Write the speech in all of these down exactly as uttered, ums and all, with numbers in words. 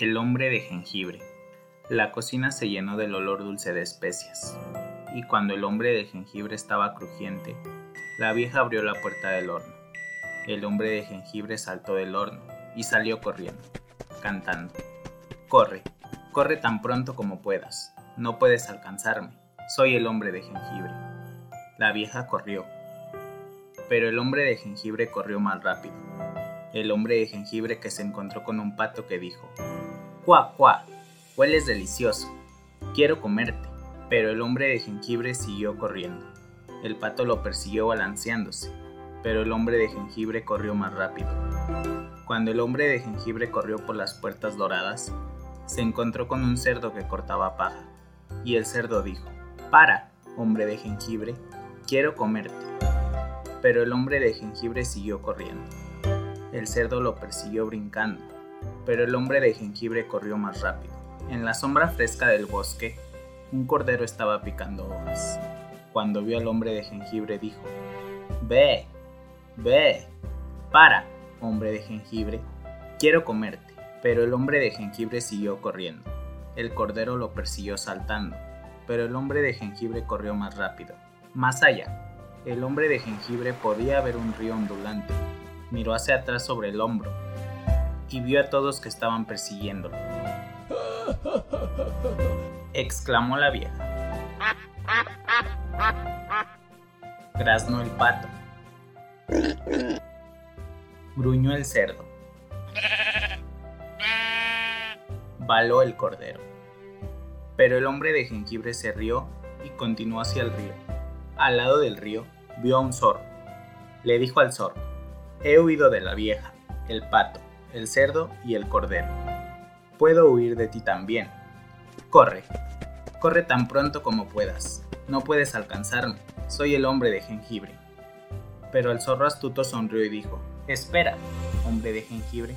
el hombre de jengibre. La cocina se llenó del olor dulce de especias, y cuando el hombre de jengibre estaba crujiente, la vieja abrió la puerta del horno. El hombre de jengibre saltó del horno y salió corriendo, cantando. Corre, corre tan pronto como puedas, no puedes alcanzarme, soy el hombre de jengibre. La vieja corrió, pero el hombre de jengibre corrió más rápido. El hombre de jengibre que se encontró con un pato que dijo, ¡cuá, cuá! Hueles delicioso, quiero comerte. Pero el hombre de jengibre siguió corriendo. El pato lo persiguió balanceándose, pero el hombre de jengibre corrió más rápido. Cuando el hombre de jengibre corrió por las puertas doradas, se encontró con un cerdo que cortaba paja, y el cerdo dijo, para, hombre de jengibre, quiero comerte. Pero el hombre de jengibre siguió corriendo. El cerdo lo persiguió brincando, pero el hombre de jengibre corrió más rápido. En la sombra fresca del bosque, un cordero estaba picando hojas. Cuando vio al hombre de jengibre dijo, ve, ve, para, hombre de jengibre, quiero comerte. Pero el hombre de jengibre siguió corriendo. El cordero lo persiguió saltando, pero el hombre de jengibre corrió más rápido. Más allá, el hombre de jengibre podía ver un río ondulante. Miró hacia atrás sobre el hombro y vio a todos que estaban persiguiéndolo. Exclamó la vieja. Graznó el pato. Gruñó el cerdo. Baló el cordero. Pero el hombre de jengibre se rió y continuó hacia el río. Al lado del río vio a un zorro. Le dijo al zorro, he huido de la vieja, el pato, el cerdo y el cordero. Puedo huir de ti también. Corre, corre tan pronto como puedas. No puedes alcanzarme, soy el hombre de jengibre. Pero el zorro astuto sonrió y dijo, espera, hombre de jengibre,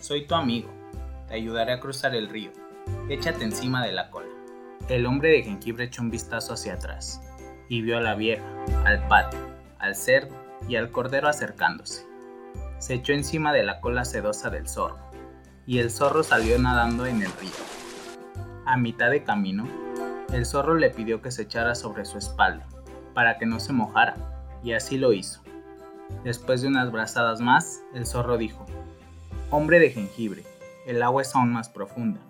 soy tu amigo, te ayudaré a cruzar el río, échate encima de la cola. El hombre de jengibre echó un vistazo hacia atrás y vio a la vieja, al pato, al cerdo y al cordero acercándose. Se echó encima de la cola sedosa del zorro y el zorro salió nadando en el río. A mitad de camino, el zorro le pidió que se echara sobre su espalda para que no se mojara, y así lo hizo. Después de unas brazadas más, el zorro dijo, hombre de jengibre, el agua es aún más profunda,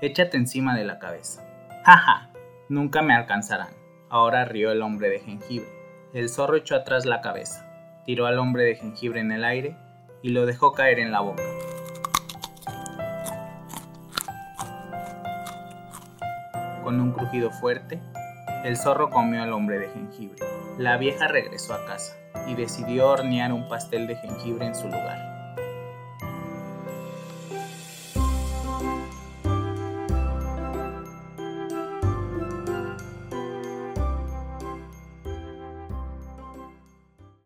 échate encima de la cabeza. ¡Ja, ja! Nunca me alcanzarán. Ahora rió el hombre de jengibre. El zorro echó atrás la cabeza, tiró al hombre de jengibre en el aire y lo dejó caer en la boca. Con un crujido fuerte, el zorro comió al hombre de jengibre. La vieja regresó a casa y decidió hornear un pastel de jengibre en su lugar.